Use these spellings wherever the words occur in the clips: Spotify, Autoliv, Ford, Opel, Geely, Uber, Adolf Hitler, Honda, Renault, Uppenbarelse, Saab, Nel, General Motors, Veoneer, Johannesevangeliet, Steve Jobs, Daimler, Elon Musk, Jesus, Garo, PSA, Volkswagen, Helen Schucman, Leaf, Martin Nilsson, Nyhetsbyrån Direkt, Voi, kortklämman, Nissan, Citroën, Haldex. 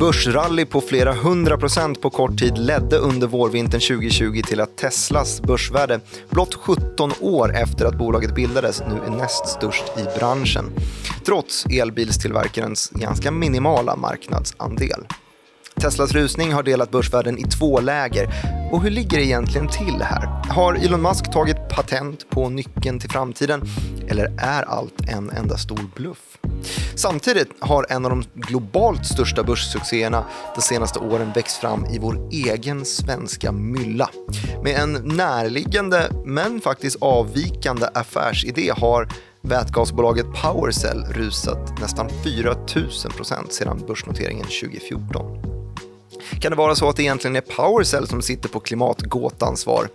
börsrally på flera 100% på kort tid ledde under vårvintern 2020 till att Teslas börsvärde blott 17 år efter att bolaget bildades nu är näst störst i branschen, trots elbilstillverkarens ganska minimala marknadsandel. Teslas rusning har delat börsvärden i två läger. Och hur ligger det egentligen till här? Har Elon Musk tagit patent på nyckeln till framtiden? Eller är allt en enda stor bluff? Samtidigt har en av de globalt största börssuccéerna de senaste åren växt fram i vår egen svenska mylla. Med en närliggande men faktiskt avvikande affärsidé har vätgasbolaget Powercell rusat nästan 4 000% sedan börsnoteringen 2014. Kan det vara så att det egentligen är Powercell som sitter på klimatgåtansvar?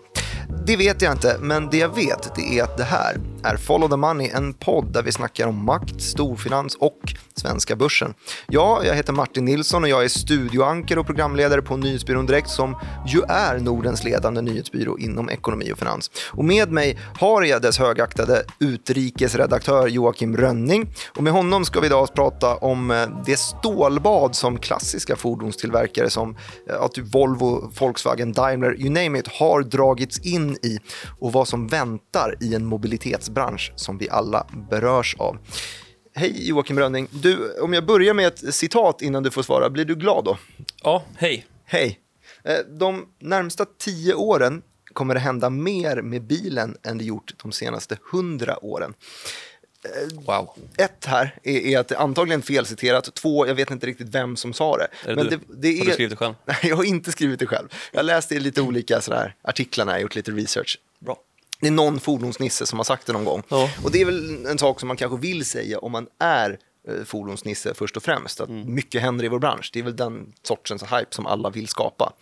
Det vet jag inte, men det jag vet det är att det här är Follow the Money, en podd där vi snackar om makt, storfinans och svenska börsen. Jag heter Martin Nilsson och jag är studioanker och programledare på Nyhetsbyrån Direkt som ju är Nordens ledande nyhetsbyrå inom ekonomi och finans. Och med mig har jag dess högaktade utrikesredaktör Joakim Rönning och med honom ska vi idag prata om det stålbad som klassiska fordonstillverkare som att Volvo, Volkswagen, Daimler, you name it har dragits in i och vad som väntar i en mobilitetsbransch som vi alla berörs av. Hej Joakim Rönning, du, om jag börjar med ett citat innan du får svara, blir du glad då? Ja, hej. Hej. De närmsta 10 åren kommer det hända mer med bilen än det gjort de senaste 100 åren. Wow. Ett här är att det antagligen felciterat. 2, jag vet inte riktigt vem som sa det. Är det men det är... Har du skrivit det själv? Nej, jag har inte skrivit det själv. Jag läste lite olika artiklar när jag gjort lite research. Bra. Det är någon fordonsnisse som har sagt det någon gång. Ja. Och det är väl en sak som man kanske vill säga om man är fordonsnisse först och främst. Att mycket händer i vår bransch. Det är väl den sortens hype som alla vill skapa.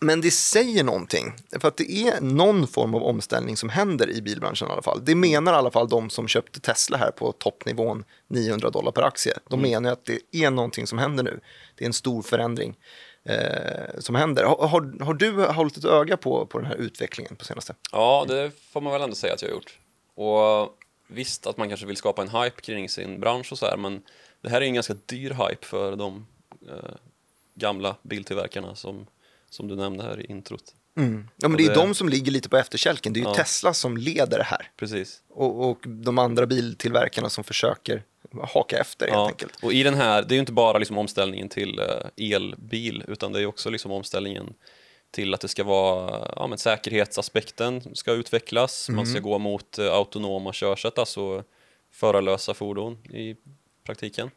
Men det säger någonting, för att det är någon form av omställning som händer i bilbranschen i alla fall. Det menar i alla fall de som köpte Tesla här på toppnivån $900 per aktie. De menar att det är någonting som händer nu. Det är en stor förändring som händer. Har du hållit ett öga på den här utvecklingen på senaste? Ja, det får man väl ändå säga att jag har gjort. Och visst att man kanske vill skapa en hype kring sin bransch och så här, men det här är en ganska dyr hype för de gamla biltillverkarna som du nämnde här i introt. Ja, men det är de som ligger lite på efterkälken. Det är ju Tesla som leder det här. Precis. Och de andra biltillverkarna som försöker haka efter helt enkelt. Och i den här, det är ju inte bara liksom omställningen till elbil, utan det är också liksom omställningen till att det ska vara, men säkerhetsaspekten ska utvecklas. Man ska gå mot autonoma körsätt, alltså förarlösa fordon i praktiken.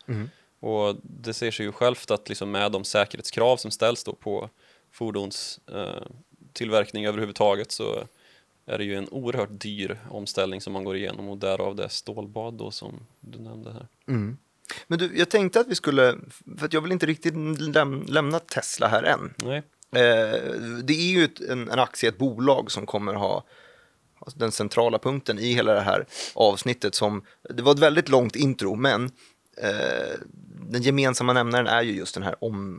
Och det ser sig ju självt att liksom med de säkerhetskrav som ställs då på fordonstillverkning överhuvudtaget så är det ju en oerhört dyr omställning som man går igenom, och därav det stålbad då som du nämnde här. Men du, jag tänkte att vi skulle, för att jag vill inte riktigt lämna Tesla här än. Nej. Det är ju en aktie, ett bolag som kommer ha den centrala punkten i hela det här avsnittet som, det var ett väldigt långt intro, men den gemensamma nämnaren är ju just den här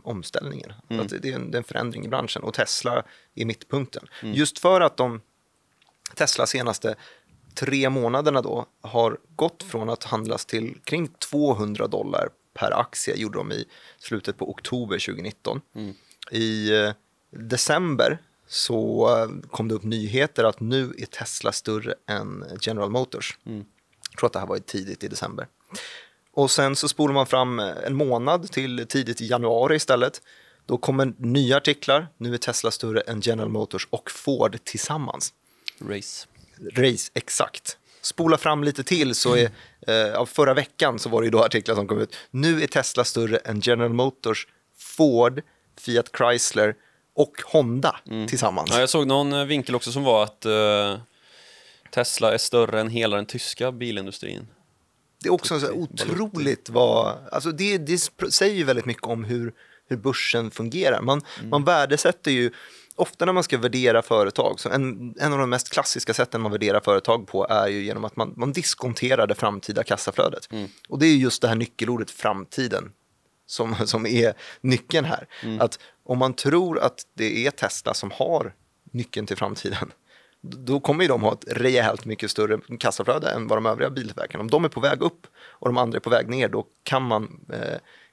omställningen. Att det är en förändring i branschen och Tesla är mittpunkten. Just för att Tesla senaste 3 månaderna då har gått från att handlas till kring $200 per aktie, gjorde de i slutet på oktober 2019. I december så kom det upp nyheter att nu är Tesla större än General Motors. Jag tror att det här var tidigt i december. Och sen så spolar man fram en månad till tidigt i januari istället. Då kommer nya artiklar. Nu är Tesla större än General Motors och Ford tillsammans. Race, exakt. Spola fram lite till så är av förra veckan så var det ju då artiklar som kom ut. Nu är Tesla större än General Motors, Ford, Fiat Chrysler och Honda tillsammans. Ja, jag såg någon vinkel också som var att Tesla är större än hela den tyska bilindustrin. Det är också så otroligt vad... Alltså det säger ju väldigt mycket om hur börsen fungerar. Man värdesätter ju... Ofta när man ska värdera företag... Så en av de mest klassiska sätten man värderar företag på är ju genom att man diskonterar det framtida kassaflödet. Och det är just det här nyckelordet framtiden som är nyckeln här. Att om man tror att det är Tesla som har nyckeln till framtiden... Då kommer ju de ha ett rejält mycket större kassaflöde än vad de övriga biltillverkarna. Om de är på väg upp och de andra är på väg ner, då kan man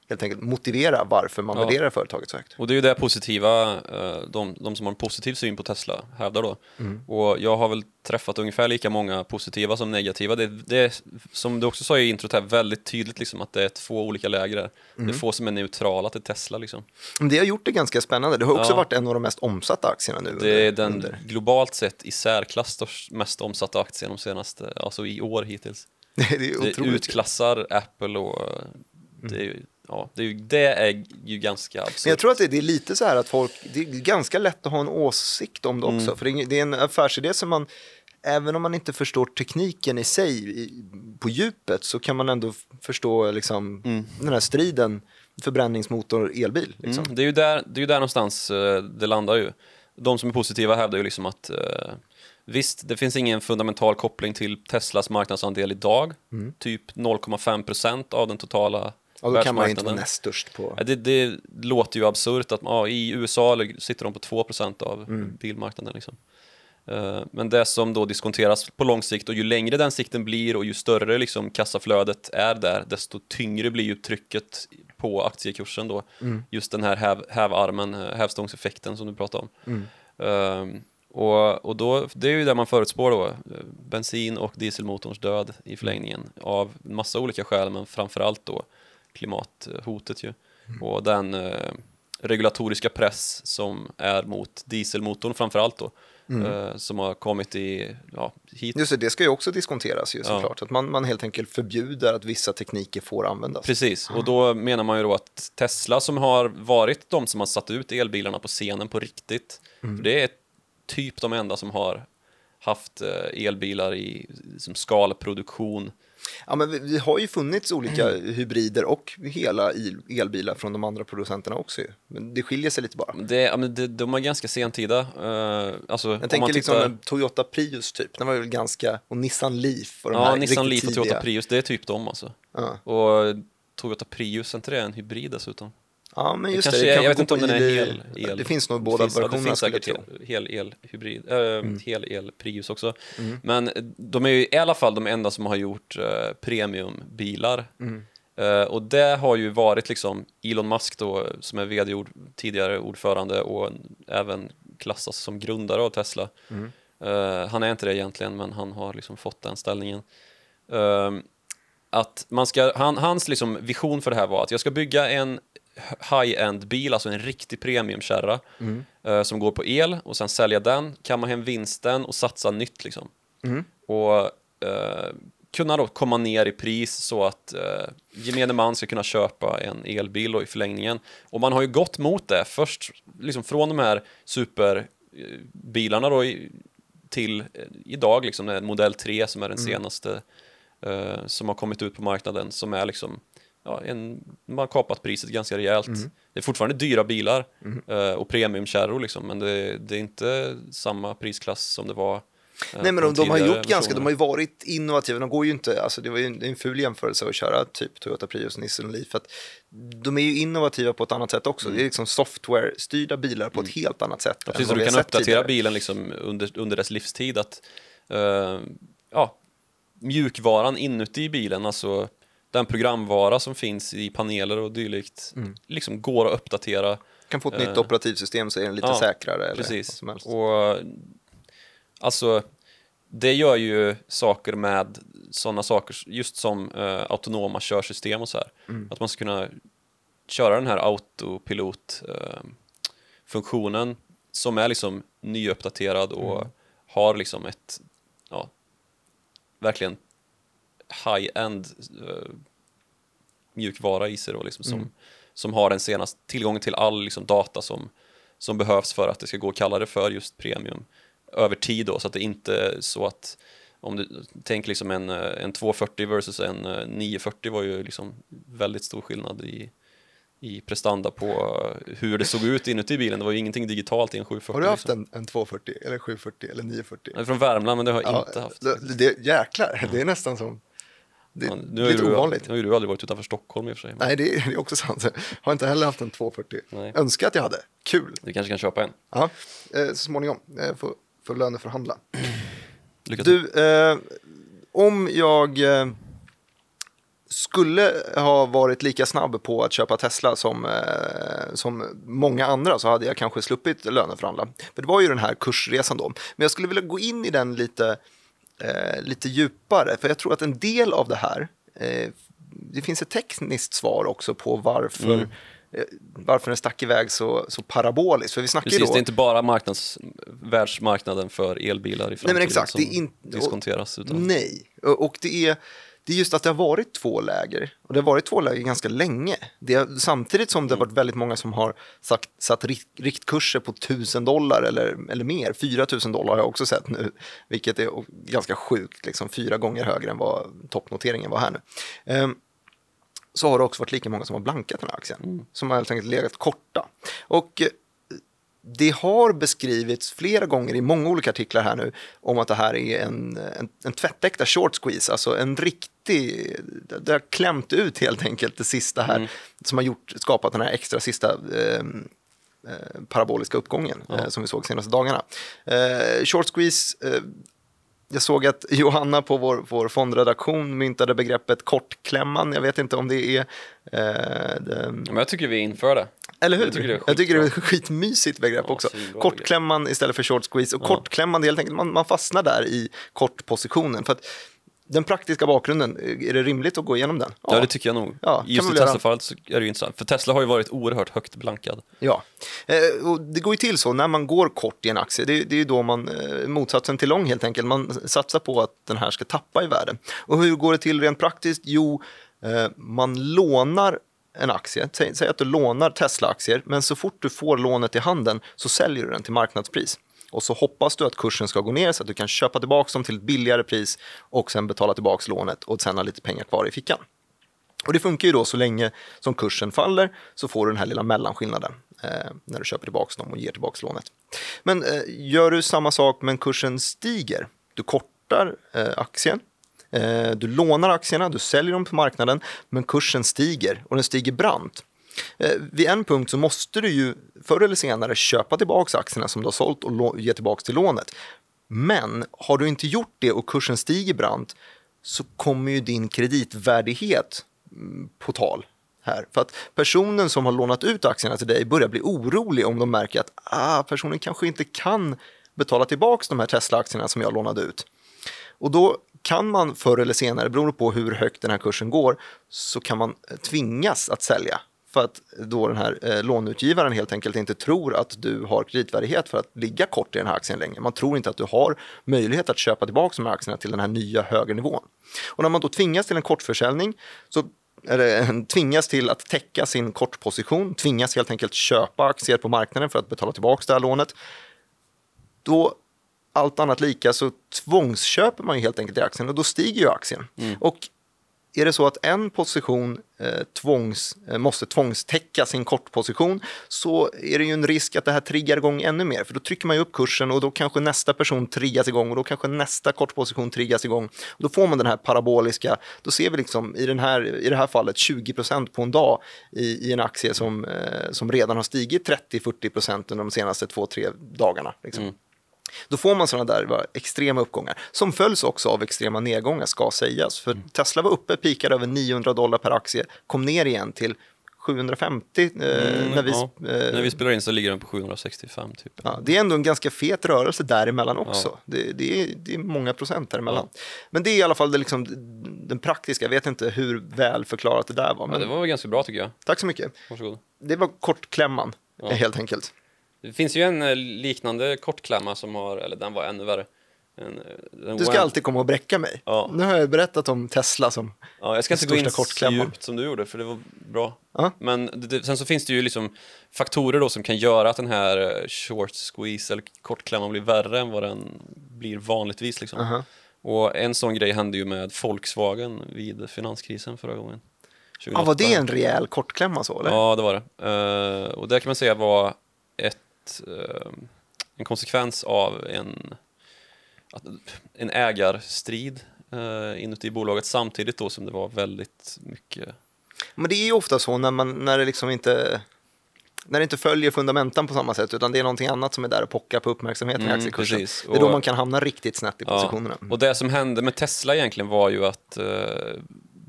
helt enkelt motivera varför man värderar företaget så högt. Och det är ju det positiva, de som har en positiv syn på Tesla hävdar då. Mm. Och jag har väl träffat ungefär lika många positiva som negativa. Det är, som du också sa i introt här, väldigt tydligt liksom, att det är två olika läger. Mm. Det är få som är neutrala till Tesla liksom. Men det har gjort det ganska spännande. Det har också varit en av de mest omsatta aktierna nu. Det är den globalt sett i särklass mest omsatta aktien de senaste, alltså i år hittills. Det utklassar Apple och det är ju det är ju ganska absurd. Men jag tror att det är lite så här att folk, det är ganska lätt att ha en åsikt om det också. För det är en affärsidé som man, även om man inte förstår tekniken i sig på djupet, så kan man ändå förstå liksom, den här striden förbränningsmotor elbil. Liksom. Mm. Det är ju där någonstans det landar ju. De som är positiva hävdar ju liksom att visst, det finns ingen fundamental koppling till Teslas marknadsandel idag. Typ 0,5% av den totala. Ja, då kan man ju inte vara näst störst på. Det låter ju absurt att i USA sitter de på 2% av bilmarknaden liksom. Men det som då diskonteras på lång sikt, och ju längre den sikten blir och ju större liksom kassaflödet är där, desto tyngre blir ju trycket på aktiekursen då. Just den här hävstångseffekten som du pratade om. Och då, det är ju där man förutspår då bensin- och dieselmotorns död i förlängningen av massa olika skäl, men framförallt då klimathotet ju. Och den regulatoriska press som är mot dieselmotorn framförallt då, som har kommit hit. Just det ska ju också diskonteras ju såklart, att man helt enkelt förbjuder att vissa tekniker får användas. Precis, och då menar man ju då att Tesla, som har varit de som har satt ut elbilarna på scenen på riktigt, för det är typ de enda som har haft elbilar i som skalproduktion. Ja, men vi har ju funnits olika hybrider och hela elbilar från de andra producenterna också ju. Men det skiljer sig lite bara. De är ganska sentida. Alltså, jag tänker liksom en Toyota Prius typ. Den var väl ganska... Och Nissan Leaf. Och Nissan Leaf och tidiga. Toyota Prius, det är typ de alltså. Och Toyota Prius, inte det är en hybrid dessutom. Ja, men just det. Jag vet inte om den är hel. Det finns nog båda versionerna. Det finns säkert hel el Prius också. Men de är ju i alla fall de enda som har gjort premiumbilar. Och det har ju varit liksom Elon Musk då, som är vd, tidigare ordförande och även klassas som grundare av Tesla. Han är inte det egentligen, men han har liksom fått den ställningen. Att man ska, hans liksom vision för det här var att jag ska bygga en high-end bil, alltså en riktig premiumkärra som går på el, och sen sälja den, kamma hem vinsten och satsa nytt liksom. Och kunna då komma ner i pris så att gemene man ska kunna köpa en elbil då, i förlängningen. Och man har ju gått mot det först liksom, från de här superbilarna då till idag liksom, en Model 3 som är den senaste som har kommit ut på marknaden, som är liksom man har kapat priset ganska rejält. Det är fortfarande dyra bilar och premiumkärror liksom, men det är inte samma prisklass som det var. Nej, men de har gjort ganska, de har ju varit innovativa. De går ju inte, alltså det var ju en ful jämförelse att köra typ Toyota Prius, Nissan Leaf, att de är ju innovativa på ett annat sätt också. Det är liksom software-styrda bilar på ett helt annat sätt. Ja, precis, så du kan uppdatera bilen liksom under dess livstid, att mjukvaran inuti bilen, alltså den programvara som finns i paneler och dylikt, liksom går att uppdatera. Kan få ett nytt operativsystem så är den lite säkrare. Precis. Eller vad som helst. Och, alltså, det gör ju saker med sådana saker, just som autonoma körsystem och så här. Att man ska kunna köra den här autopilot-funktionen som är liksom nyuppdaterad och har liksom ett verkligen high-end mjukvara i sig då, liksom, som har den senaste tillgången till all liksom, data som behövs för att det ska gå att kalla det för just premium över tid då, så att det inte är så att om du tänker liksom en 240 versus en 940 var ju liksom väldigt stor skillnad i prestanda på hur det såg ut inuti bilen. Det var ju ingenting digitalt i en 740. Har du haft liksom en 240 eller 740 eller 940? Jag är från Värmland, men det har jag inte haft. Jäklar, det är nästan som... Det är lite ovanligt. Nu har ju du aldrig varit utanför Stockholm i och för sig. Men... Nej, det är också sant. Jag har inte heller haft en 240. Nej. Önskar att jag hade. Kul. Du kanske kan köpa en. Ja, så småningom. För löneförhandla. Lycka till. Du, om jag... skulle ha varit lika snabb på att köpa Tesla som många andra, så hade jag kanske sluppit löneförhandla. För det var ju den här kursresan då. Men jag skulle vilja gå in i den lite djupare, för jag tror att en del av det här, det finns ett tekniskt svar också på varför varför den stack iväg så paraboliskt. För vi snackar precis, då, det är inte bara världsmarknaden för elbilar i framtiden. Nej, men exakt, som det är diskonteras. Utan... Nej, och det är just att det har varit två läger. Och det har varit två läger ganska länge. Samtidigt som det har varit väldigt många som har satt riktkurser på $1,000 eller mer. $4,000 har jag också sett nu. Vilket är ganska sjukt. Liksom 4 gånger högre än vad toppnoteringen var här nu. Så har det också varit lika många som har blankat den här aktien. Som har helt enkelt legat korta. Och det har beskrivits flera gånger i många olika artiklar här nu om att det här är en tvättäkta short squeeze. Alltså en riktig... Det har klämt ut helt enkelt det sista här som har skapat den här extra sista paraboliska uppgången som vi såg senaste dagarna. Short squeeze... Jag såg att Johanna på vår fondredaktion myntade begreppet kortklämman. Jag vet inte om det är... Men jag tycker vi inför det. Eller hur? Jag tycker det är ett skitmysigt begrepp också. Kortklämman istället för short squeeze. Och kortklämman, helt enkelt, man fastnar där i kortpositionen. För att den praktiska bakgrunden, är det rimligt att gå igenom den? Ja, det tycker jag nog. Ja, just i Tesla-fallet så är det ju intressant. För Tesla har ju varit oerhört högt blankad. Ja, och det går ju till så när man går kort i en aktie. Det är ju då man, motsatsen till lång helt enkelt. Man satsar på att den här ska tappa i värde. Och hur går det till rent praktiskt? Jo, man lånar en aktie. Säg att du lånar Tesla-aktier, men så fort du får lånet i handen så säljer du den till marknadspris. Och så hoppas du att kursen ska gå ner så att du kan köpa tillbaka dem till ett billigare pris och sen betala tillbaka lånet och sen ha lite pengar kvar i fickan. Och det funkar ju då så länge som kursen faller så får du den här lilla mellanskillnaden när du köper tillbaka dem och ger tillbaka lånet. Men gör du samma sak men kursen stiger, du kortar aktien, du lånar aktierna, du säljer dem på marknaden men kursen stiger och den stiger brant. Vid en punkt så måste du ju förr eller senare köpa tillbaka aktierna som du har sålt och ge tillbaka till lånet. Men har du inte gjort det och kursen stiger brant så kommer ju din kreditvärdighet på tal här. För att personen som har lånat ut aktierna till dig börjar bli orolig om de märker att personen kanske inte kan betala tillbaka de här Tesla-aktierna som jag lånade ut. Och då kan man förr eller senare, beroende på hur högt den här kursen går, så kan man tvingas att sälja. För att då den här lånutgivaren helt enkelt inte tror att du har kreditvärdighet för att ligga kort i den här aktien länge. Man tror inte att du har möjlighet att köpa tillbaka de här aktierna till den här nya högre nivån. Och när man då tvingas till en kortförsäljning så tvingas till att täcka sin kortposition, tvingas helt enkelt köpa aktier på marknaden för att betala tillbaka det här lånet. Då allt annat lika så tvångsköper man ju helt enkelt i aktien och då stiger ju aktien. Och är det så att en position måste tvångstäcka sin kortposition så är det ju en risk att det här triggar igång ännu mer. För då trycker man ju upp kursen och då kanske nästa person triggas igång och då kanske nästa kortposition triggas igång. Och då får man den här paraboliska, då ser vi liksom i det här fallet 20% på en dag i en aktie som redan har stigit 30-40% under de senaste 2-3 dagarna. Liksom. Då får man sådana där extrema uppgångar som följs också av extrema nedgångar ska sägas. För Tesla var uppe, pikade över $900 per aktie, kom ner igen till 750 när vi spelar in så ligger den på 765 typ. Ja, det är ändå en ganska fet rörelse däremellan också. Ja. Det är många procent däremellan. Ja. Men det är i alla fall det liksom, den praktiska. Jag vet inte hur väl förklarat det där var. Men det var väl ganska bra tycker jag. Tack så mycket. Varsågod. Det var kortklämman helt enkelt. Det finns ju en liknande kortklämma som har, eller den var ännu värre. Du ska alltid komma och bräcka mig. Ja. Nu har jag berättat om Tesla som jag ska inte gå in så djupt som du gjorde, för det var bra. Men sen så finns det ju liksom faktorer då som kan göra att den här short squeeze eller kortklämman blir värre än vad den blir vanligtvis. Liksom. Och en sån grej hände ju med Volkswagen vid finanskrisen förra gången. 2008. Var det en rejäl kortklämma så? Eller? Ja, det var det. Och där kan man säga var en konsekvens av en ägarstrid inuti bolaget samtidigt då som det var väldigt mycket. Men det är ju ofta så när det liksom inte följer fundamentan på samma sätt utan det är någonting annat som är där och pockar på uppmärksamheten i aktiekursen. Precis. Det är då man kan hamna riktigt snett i positionerna. Och det som hände med Tesla egentligen var ju att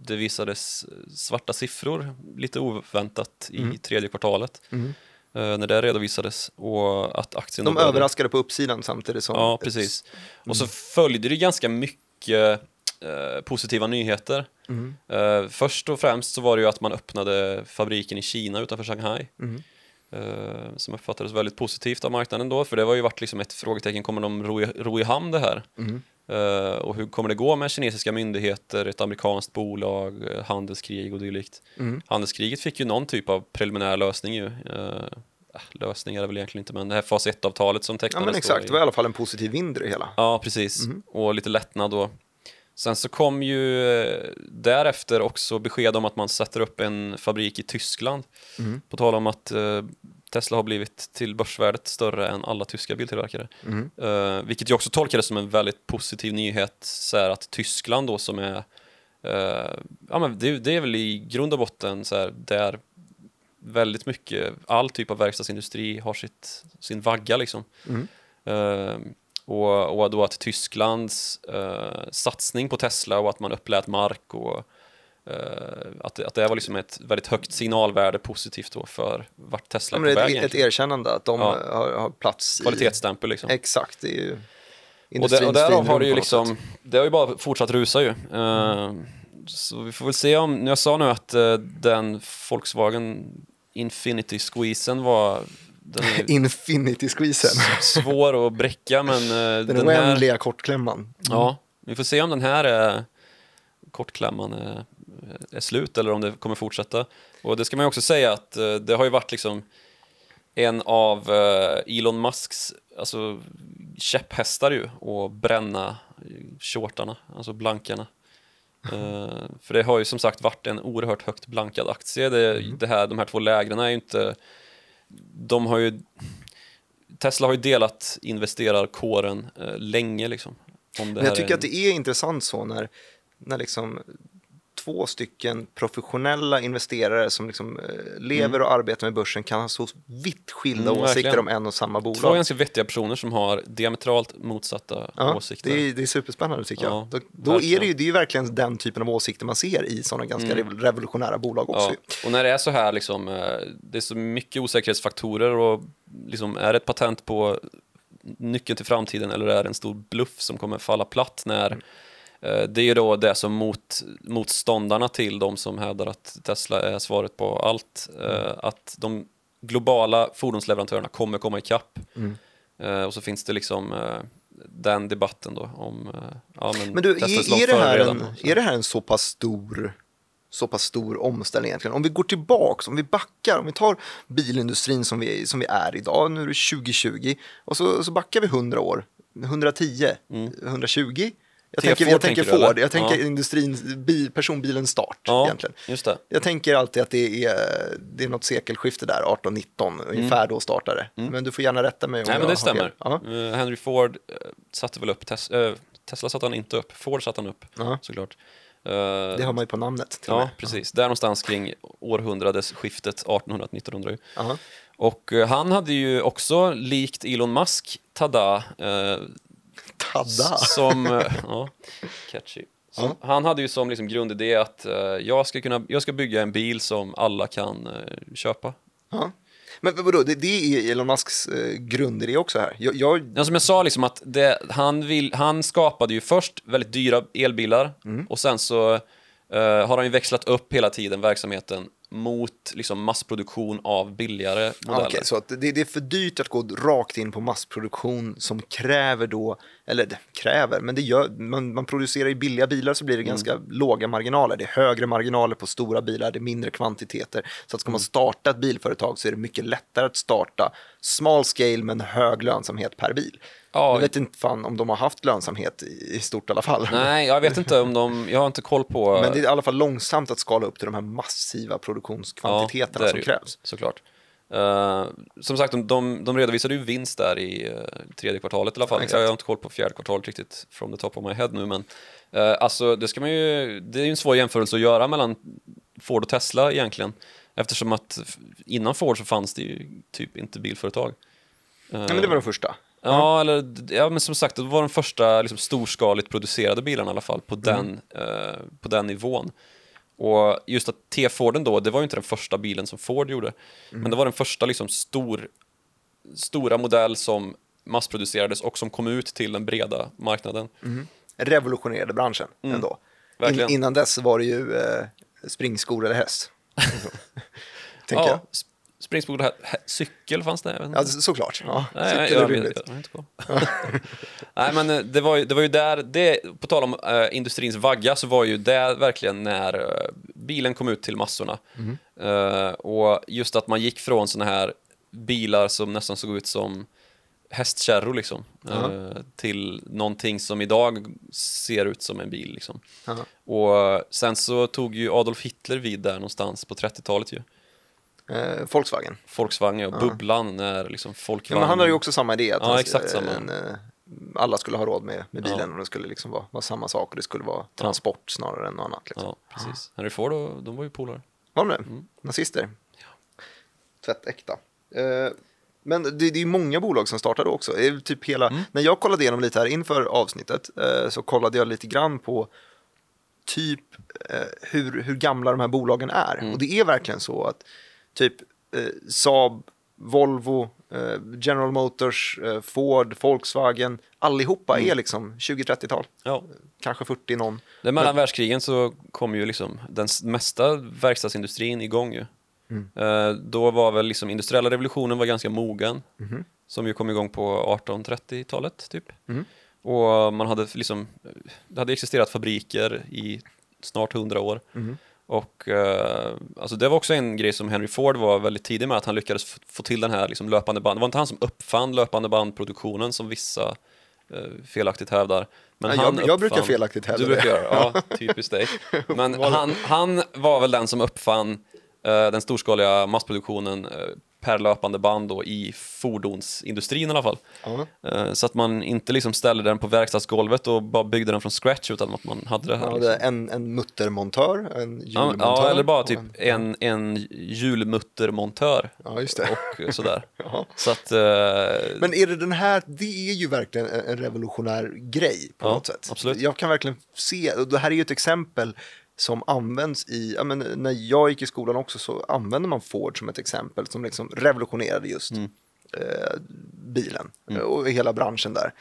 det visades svarta siffror lite oväntat i tredje kvartalet. Mm. När det redovisades och att aktien... De överraskade på uppsidan samtidigt som... Ja, precis. Och så följde det ganska mycket positiva nyheter. Mm. Först och främst så var det ju att man öppnade fabriken i Kina utanför Shanghai. Mm. Som uppfattades väldigt positivt av marknaden då. För det var ju varit liksom ett frågetecken. Kommer de ro i hamn det här? Mm. Och hur kommer det gå med kinesiska myndigheter, ett amerikanskt bolag, handelskrig och dylikt. Mm. Handelskriget fick ju någon typ av preliminär lösning ju. Lösningar är väl egentligen inte, men det här fas 1-avtalet som tecknades. Ja men exakt, det var i alla fall en positiv vind i det hela. Ja precis, och lite lättnad då. Sen så kom ju därefter också besked om att man sätter upp en fabrik i Tyskland. Mm. På tal om att Tesla har blivit till börsvärdet större än alla tyska biltillverkare. Mm. Vilket ju också tolkades som en väldigt positiv nyhet. Så här att Tyskland då som är... ja, men det är väl i grund och botten så här, där väldigt mycket... All typ av verkstadsindustri har sin vagga liksom. Mm. Och då att Tysklands satsning på Tesla och att man upplät mark och att det var liksom ett väldigt högt signalvärde positivt då för vart Tesla på vägen. Ett erkännande att de har plats i... Kvalitetsstämpel liksom. Exakt, det är ju industrins och därav har det ju liksom... Det har ju bara fortsatt rusa ju. Så vi får väl se om... Jag sa nu att den Volkswagen Infinity Squeezen var... Infinity squeezen. Svår att bräcka, men den oändliga här... kortklämman. Ja, vi får se om den här kortklämman är slut eller om det kommer fortsätta. Och det ska man ju också säga att det har ju varit liksom en av Elon Musks alltså käpphästar ju och bränna shortarna, alltså blankarna. För det har ju som sagt varit en oerhört högt blankad aktie. De här två lägren är ju inte... Tesla har ju delat investerarkåren länge liksom. Men jag tycker att det är intressant så när liksom två stycken professionella investerare som liksom lever och arbetar med börsen kan ha så vitt skilda åsikter om en och samma bolag. Två ganska vettiga personer som har diametralt motsatta åsikter. Det är superspännande tycker jag. Då är det ju verkligen den typen av åsikter man ser i sådana ganska revolutionära bolag också. Och när det är så här liksom, det är så mycket osäkerhetsfaktorer och liksom, är det ett patent på nyckeln till framtiden eller är det en stor bluff som kommer falla platt när... Det är ju då det som motståndarna till de som hävdar att Tesla är svaret på allt. Att de globala fordonsleverantörerna kommer komma ikapp. Och så finns det liksom den debatten då om... Men du, är det här en så pass stor omställning egentligen? Om vi går tillbaka, om vi backar, om vi tar bilindustrin som vi är idag. Nu är det 2020 och så backar vi 100 år. 110, 120... Jag tänker Ford. Jag tänker personbilens start egentligen. Just det. Jag tänker alltid att det är något sekelskifte där, 1819 ungefär då startade. Men du får gärna rätta mig om... Nej, men det stämmer. Henry Ford satte väl upp Tesla satte han inte upp. Ford satte han upp såklart. Det har man ju på namnet till och med. Precis. Där någonstans kring århundradets skiftet 1800-1900. Och han hade ju också likt Elon Musk catchy. Han hade ju som liksom grundidé att jag ska bygga en bil som alla kan köpa. Men vadå, det är Elon Musks grundidé också här. Ja, som jag sa liksom att han skapade ju först väldigt dyra elbilar och sen så har han ju växlat upp hela tiden verksamheten mot liksom massproduktion av billigare modeller. Okej, så att det är för dyrt att gå rakt in på massproduktion som kräver då, men det gör, man producerar ju billiga bilar så blir det ganska låga marginaler. Det är högre marginaler på stora bilar, det är mindre kvantiteter. Så att ska man starta ett bilföretag så är det mycket lättare att starta small scale men hög lönsamhet per bil. Jag vet inte fan om de har haft lönsamhet i stort i alla fall. Nej, jag vet inte om jag har inte koll på... Men det är i alla fall långsamt att skala upp till de här massiva produktionskvantiteterna som krävs. Såklart. Som sagt, de redovisade ju vinst där i tredje kvartalet i alla fall. Jag har inte koll på fjärde kvartalet riktigt from the top of my head nu. Men alltså, det är ju en svår jämförelse att göra mellan Ford och Tesla egentligen. Eftersom att innan Ford så fanns det ju typ inte bilföretag. Nej, men det var de första. Men som sagt, det var de första liksom storskaligt producerade bilarna i alla fall på den nivån. Och just att T-Forden då, det var ju inte den första bilen som Ford gjorde. Mm. Men det var den första liksom stora modell som massproducerades och som kom ut till den breda marknaden. Mm. Revolutionerade branschen ändå. Verkligen. Innan dess var det ju springskor eller häst. Tänker jag. Springskor, cykel fanns det även. Ja, såklart. Ja. Nej, jag inte på. Nej, men det var ju där det, på tal om industrins vagga, så var ju det verkligen när bilen kom ut till massorna. Mm. Och just att man gick från såna här bilar som nästan såg ut som hästkärror liksom, till någonting som idag ser ut som en bil liksom. Och sen så tog ju Adolf Hitler vid där någonstans på 30-talet ju. Volkswagen och bubblan när liksom folk men han har ju också samma idé att exakt samma. Alla skulle ha råd med bilen och det skulle liksom vara samma sak och det skulle vara transport snarare än något annat liksom. Ja, precis. Henry Ford och de var ju polare. Var de det? Mm. Nazister. Ja. Tvättäkta. Men det är många bolag som startade också. Det är typ hela när jag kollade igenom lite här inför avsnittet så kollade jag lite grann på typ hur gamla de här bolagen är och det är verkligen så att typ Saab, Volvo, General Motors, Ford, Volkswagen, allihopa är liksom 20-30-tal. Ja. Kanske 40 någon. Det mellan världskrigen så kom ju liksom den mesta verkstadsindustrin igång ju. Mm. Då var väl liksom industriella revolutionen var ganska mogen, som ju kom igång på 1830-talet typ. Mm. Och man hade liksom, det hade existerat fabriker i snart 100 år. Och alltså det var också en grej som Henry Ford var väldigt tidig med, att han lyckades få till den här liksom löpande band. Det var inte han som uppfann löpande bandproduktionen som vissa felaktigt hävdar. Men nej, jag brukar felaktigt hävda det. Du brukar göra, ja, typiskt dig. Men han var väl den som uppfann den storskaliga massproduktionen per löpande band då, i fordonsindustrin i alla fall. Så att man inte liksom ställde den på verkstadsgolvet och bara byggde den från scratch, utan att man hade det här. Liksom. En muttermontör, en hjulmontör. Ja, eller bara typ en hjulmuttermontör. Ja, just det. Och sådär. Så att, men är det den här, det är ju verkligen en revolutionär grej på något sätt. Absolut. Jag kan verkligen se, och det här är ju ett exempel som används i, ja, men när jag gick i skolan också så använde man Ford som ett exempel som liksom revolutionerade just bilen och hela branschen där.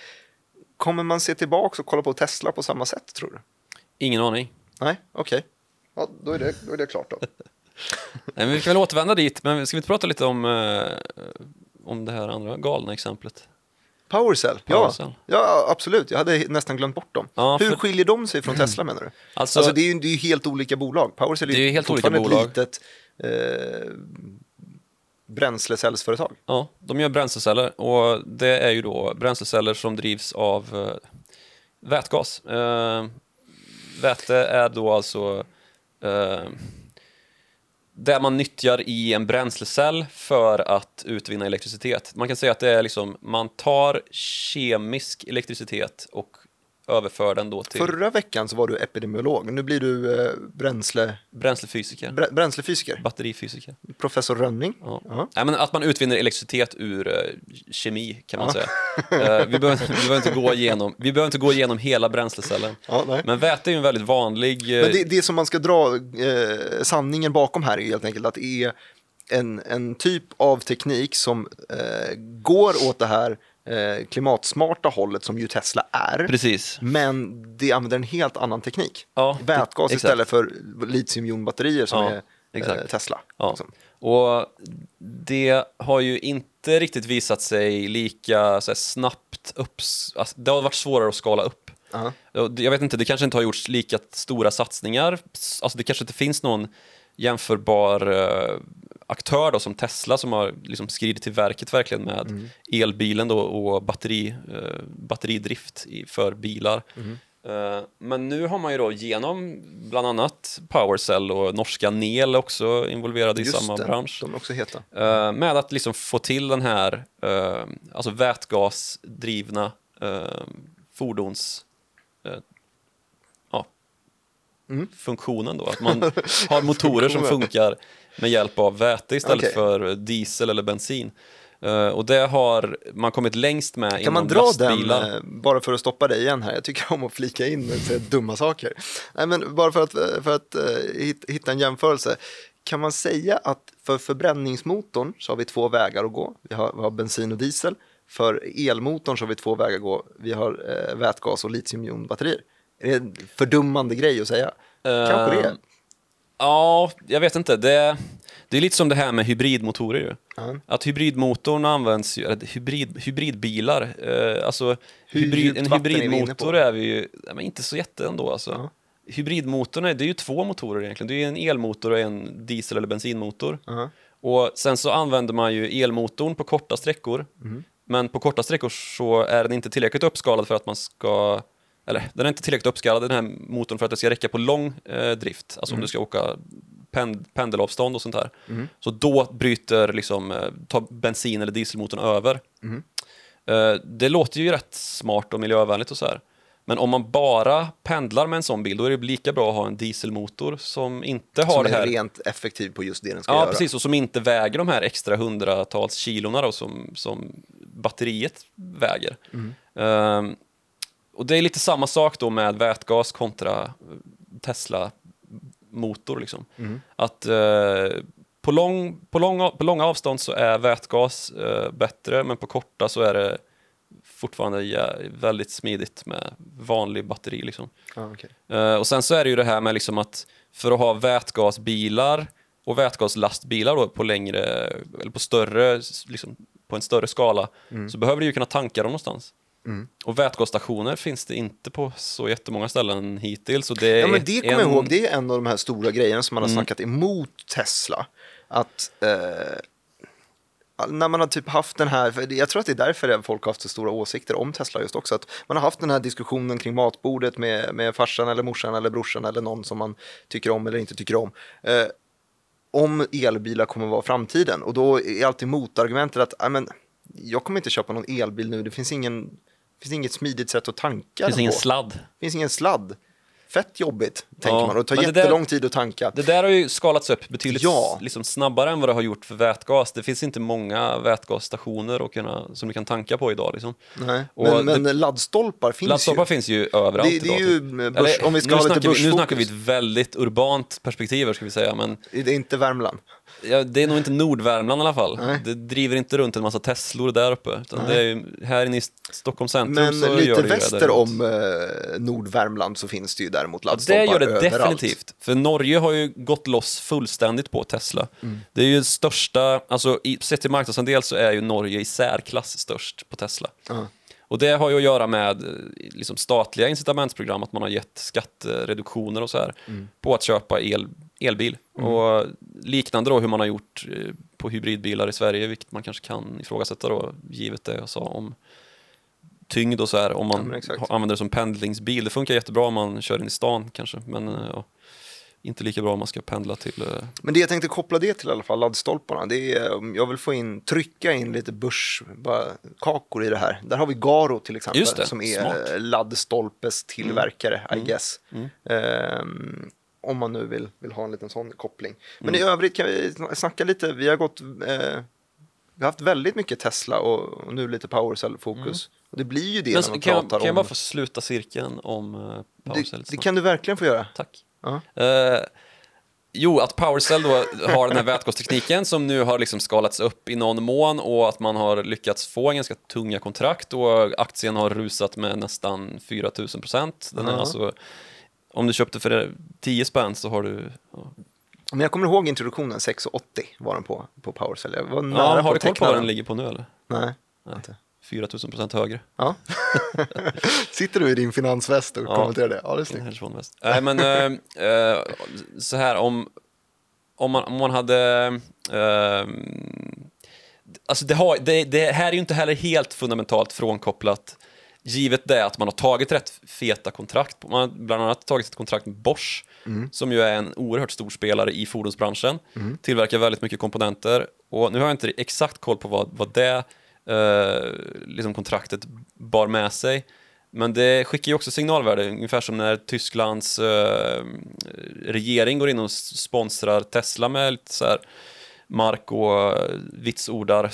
Kommer man se tillbaka och kolla på Tesla på samma sätt, tror du? Ingen aning. Nej, okej. Okay. Ja, då är det klart då. Nej, men vi kan väl återvända dit, men ska vi inte prata lite om det här andra galna exemplet? Powercell. Ja, absolut. Jag hade nästan glömt bort dem. Ja, hur skiljer de sig från Tesla, menar du? Alltså det är ju helt olika bolag. Powercell är ju helt olika bolag. Ett litet bränslecellsföretag. Ja, de gör bränsleceller. Och det är ju då bränsleceller som drivs av vätgas. Väte är då alltså det man nyttjar i en bränslecell för att utvinna elektricitet. Man kan säga att det är liksom, man tar kemisk elektricitet och överför den då till... Förra veckan så var du epidemiolog. Nu blir du bränslefysiker. Bränslefysiker. Batterifysiker. Professor Rönning. Ja. Uh-huh. Nej, men att man utvinner elektricitet ur kemi, kan man säga. Vi behöver inte gå igenom hela bränslecellen. Men väte är ju en väldigt vanlig... Men det som man ska dra sanningen bakom här är helt enkelt att det är en typ av teknik som går åt det här klimatsmarta hållet som ju Tesla är. Precis. Men det använder en helt annan teknik. Ja, vätgas istället för litiumjonbatterier som är Tesla. Ja. Liksom. Och det har ju inte riktigt visat sig lika så här snabbt upp. Alltså, det har varit svårare att skala upp. Uh-huh. Jag vet inte, det kanske inte har gjorts lika stora satsningar. Alltså det kanske inte finns någon jämförbar aktör då, som Tesla, som har liksom skridit till verket verkligen med elbilen då, och batteridrift för bilar. Men nu har man ju då genom bland annat Powercell och norska Nel också involverade i samma bransch. De också heta. Med att liksom få till den här alltså vätgasdrivna fordons funktionen då, att man har motorer som funkar med hjälp av väte istället för diesel eller bensin. Och det har man kommit längst med. Kan man dra lastbilar. Den, bara för att stoppa dig igen här, jag tycker om att flika in och säga dumma saker. Nej, men bara för att hitta en jämförelse. Kan man säga att för förbränningsmotorn så har vi två vägar att gå. Vi har bensin och diesel. För elmotorn så har vi två vägar att gå. Vi har vätgas och litiumjonbatterier. Är det en fördummande grej att säga? Kanske det. Ja, jag vet inte. Det är lite som det här med hybridmotorer ju. Mm. Att hybridmotorn används ju, hybridbilar. Alltså en hybridmotor är vi ju men inte så jätte ändå alltså. Mm. Hybridmotorn det är ju två motorer egentligen. Det är ju en elmotor och en diesel- eller bensinmotor. Mm. Och sen så använder man ju elmotorn på korta sträckor. Mm. Men på korta sträckor så är den inte tillräckligt uppskalad för att man ska... Eller, den är inte tillräckligt uppskalad, den här motorn, för att det ska räcka på lång drift. Alltså om du ska åka pendelavstånd och sånt här. Mm. Så då bryter liksom, ta bensin- eller dieselmotorn över. Mm. Det låter ju rätt smart och miljövänligt och så här. Men om man bara pendlar med en sån bil, då är det lika bra att ha en dieselmotor som inte har som det här... Som är rent effektiv på just det den ska göra. Ja, precis. Och som inte väger de här extra hundratals kilona då, som batteriet väger. Mm. Och det är lite samma sak då med vätgas kontra Tesla-motor. Liksom. Mm. Att på långa avstånd så är vätgas bättre, men på korta så är det fortfarande väldigt smidigt med vanlig batteri. Liksom. Ah, okay. Och sen så är det ju det här med liksom att för att ha vätgasbilar och vätgaslastbilar då på längre eller på större liksom, på en större skala så behöver du ju kunna tanka dem någonstans. Mm. Och vätgasstationer finns det inte på så jättemånga ställen hittills. Och det, men det kommer jag ihåg, det är en av de här stora grejerna som man har snackat emot Tesla. Att när man har typ haft den här, för jag tror att det är därför folk har haft så stora åsikter om Tesla just också, att man har haft den här diskussionen kring matbordet med farsan eller morsan eller brorsan eller någon som man tycker om eller inte tycker om elbilar kommer vara framtiden. Och då är alltid motargumentet att jag kommer inte köpa någon elbil nu, det finns ingen... Det finns inget smidigt sätt att tanka den på. Det finns ingen sladd. Fett jobbigt, tänker man. Och det tar jättelång tid att tanka. Det där har ju skalats upp betydligt liksom snabbare än vad det har gjort för vätgas. Det finns inte många vätgasstationer som du kan tanka på idag. Liksom. Nej. Men laddstolpar finns ju. Laddstolpar finns ju överallt det är idag. Ju om vi ska ha lite börsfokus. Nu snackar vi ett väldigt urbant perspektiv, ska vi säga. Men det är inte Värmland. Ja, det är nog inte Nordvärmland i alla fall. Nej. Det driver inte runt en massa Teslor där uppe. Utan det är ju här inne i Stockholm centrum. Men så lite väster om Nordvärmland så finns det ju däremot laddstolpar överallt. Det gör det definitivt. För Norge har ju gått loss fullständigt på Tesla. Mm. Det är ju största... Alltså, sett till marknadsandel så är ju Norge i särklass störst på Tesla. Och det har ju att göra med liksom, statliga incitamentsprogram. Att man har gett skattereduktioner och så här på att köpa elbil. Och liknande då hur man har gjort på hybridbilar i Sverige, vilket man kanske kan ifrågasätta då, givet det jag sa om tyngd och så här, om man använder det som pendlingsbil. Det funkar jättebra om man kör in i stan kanske, men inte lika bra om man ska pendla till... Men det jag tänkte koppla det till i alla fall, laddstolparna, det är, jag vill trycka in lite kakor i det här. Där har vi Garo till exempel. Just det, som är smart. Laddstolpes tillverkare, I guess. Om man nu vill ha en liten sån koppling. Men i övrigt kan vi snacka lite. Vi har haft väldigt mycket Tesla och nu lite Powercell-fokus. Och det blir ju det när man pratar om... Kan jag bara få sluta cirkeln om Powercell? Det kan du verkligen få göra. Tack. Uh-huh. Att Powercell då har den här vätgastekniken som nu har liksom skalats upp i någon mån och att man har lyckats få en ganska tunga kontrakt och aktien har rusat med nästan 4 000%. Den är alltså... Om du köpte för 10 spänn så har du... Ja. Men jag kommer ihåg introduktionen, 6,80 var den på Powercell. Jag var nära har du koll på vad den ligger på nu eller? Nej. Inte. 4 000% högre. Ja. Sitter du i din finansväst och kommenterar det? Ja, det är snyggt. Nej, men så här, om man hade... alltså det här är ju inte heller helt fundamentalt frånkopplat. Givet det att man har tagit rätt feta kontrakt. Man har bland annat tagit ett kontrakt med Bosch som ju är en oerhört stor spelare i fordonsbranschen. Tillverkar väldigt mycket komponenter. Och nu har jag inte exakt koll på vad det liksom kontraktet bar med sig. Men det skickar ju också signalvärde. Ungefär som när Tysklands regering går in och sponsrar Tesla med lite så här Marco vitsordar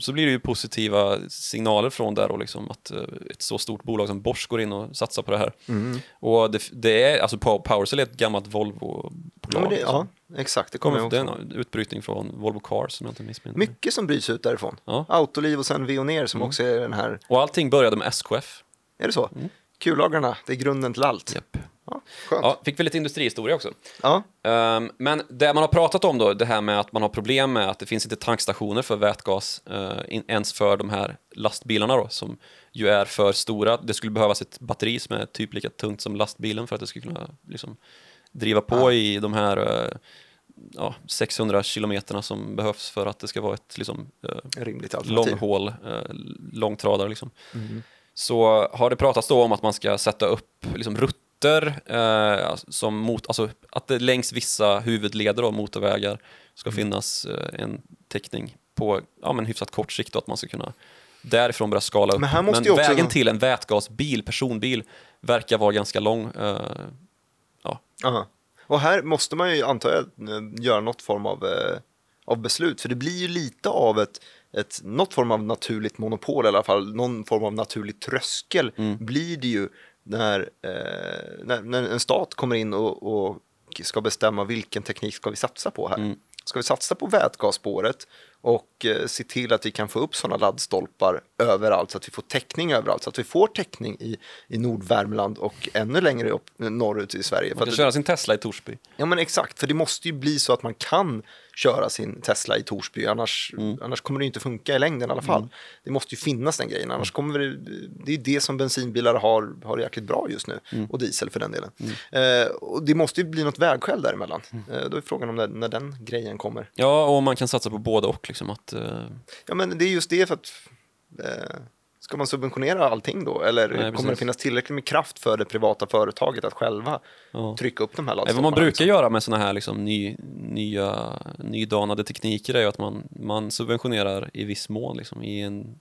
så blir det ju positiva signaler från där och liksom att ett så stort bolag som Bosch går in och satsar på det här. Mm. Och det är alltså Powercell är ett gammalt Volvo-bolag. Ja, exakt. Det kommer det en utbrytning från Volvo Cars som jag inte missminner. Mycket som bryts ut därifrån. Ja. Autoliv och sen Veoneer som också är den här. Och allting började med SKF. Är det så? Mm. Kullagarna, det är grunden till allt. Japp. Ja, fick väl lite industrihistoria också. Ja. Men det man har pratat om då, det här med att man har problem med att det finns inte tankstationer för vätgas ens för de här lastbilarna då, som ju är för stora. Det skulle behövas ett batteri som är typ lika tungt som lastbilen för att det skulle kunna liksom driva på i de här 600 kilometerna som behövs för att det ska vara ett liksom, rimligt alternativ. Långhål, långtradare liksom. Mm. Så har det pratats då om att man ska sätta upp liksom rutter som mot, alltså att det längs vissa huvudleder och motorvägar ska finnas en täckning på hyfsat kort sikt då, att man ska kunna därifrån börja skala upp. Men vägen till en vätgasbil, personbil, verkar vara ganska lång. Aha. Och här måste man ju anta göra något form av beslut, för det blir ju lite av ett något form av naturligt monopol i alla fall, någon form av naturlig tröskel blir det ju när en stat kommer in och ska bestämma vilken teknik ska vi satsa på här. Mm. Ska vi satsa på vätgasspåret och se till att vi kan få upp sådana laddstolpar överallt så att vi får täckning överallt, så att vi får täckning i Nordvärmland och ännu längre upp norrut i Sverige. Man kan köra sin Tesla i Torsby. Ja men exakt, för det måste ju bli så att man kan köra sin Tesla i Torsby, annars kommer det ju inte funka i längden i alla fall. Mm. Det måste ju finnas den grejen, annars kommer det är det som bensinbilar har jäkligt bra just nu, och diesel för den delen. Mm. Och det måste ju bli något vägskäl däremellan. Då är frågan om när den grejen kommer. Ja, och man kan satsa på båda och liksom att... Ja men det är just det, för att ska man subventionera allting då? Eller nej, kommer det finnas tillräckligt med kraft för det privata företaget att själva trycka upp de här laddstolparna? Vad man brukar göra med såna här liksom nydanade tekniker är ju att man subventionerar i viss mån liksom, i en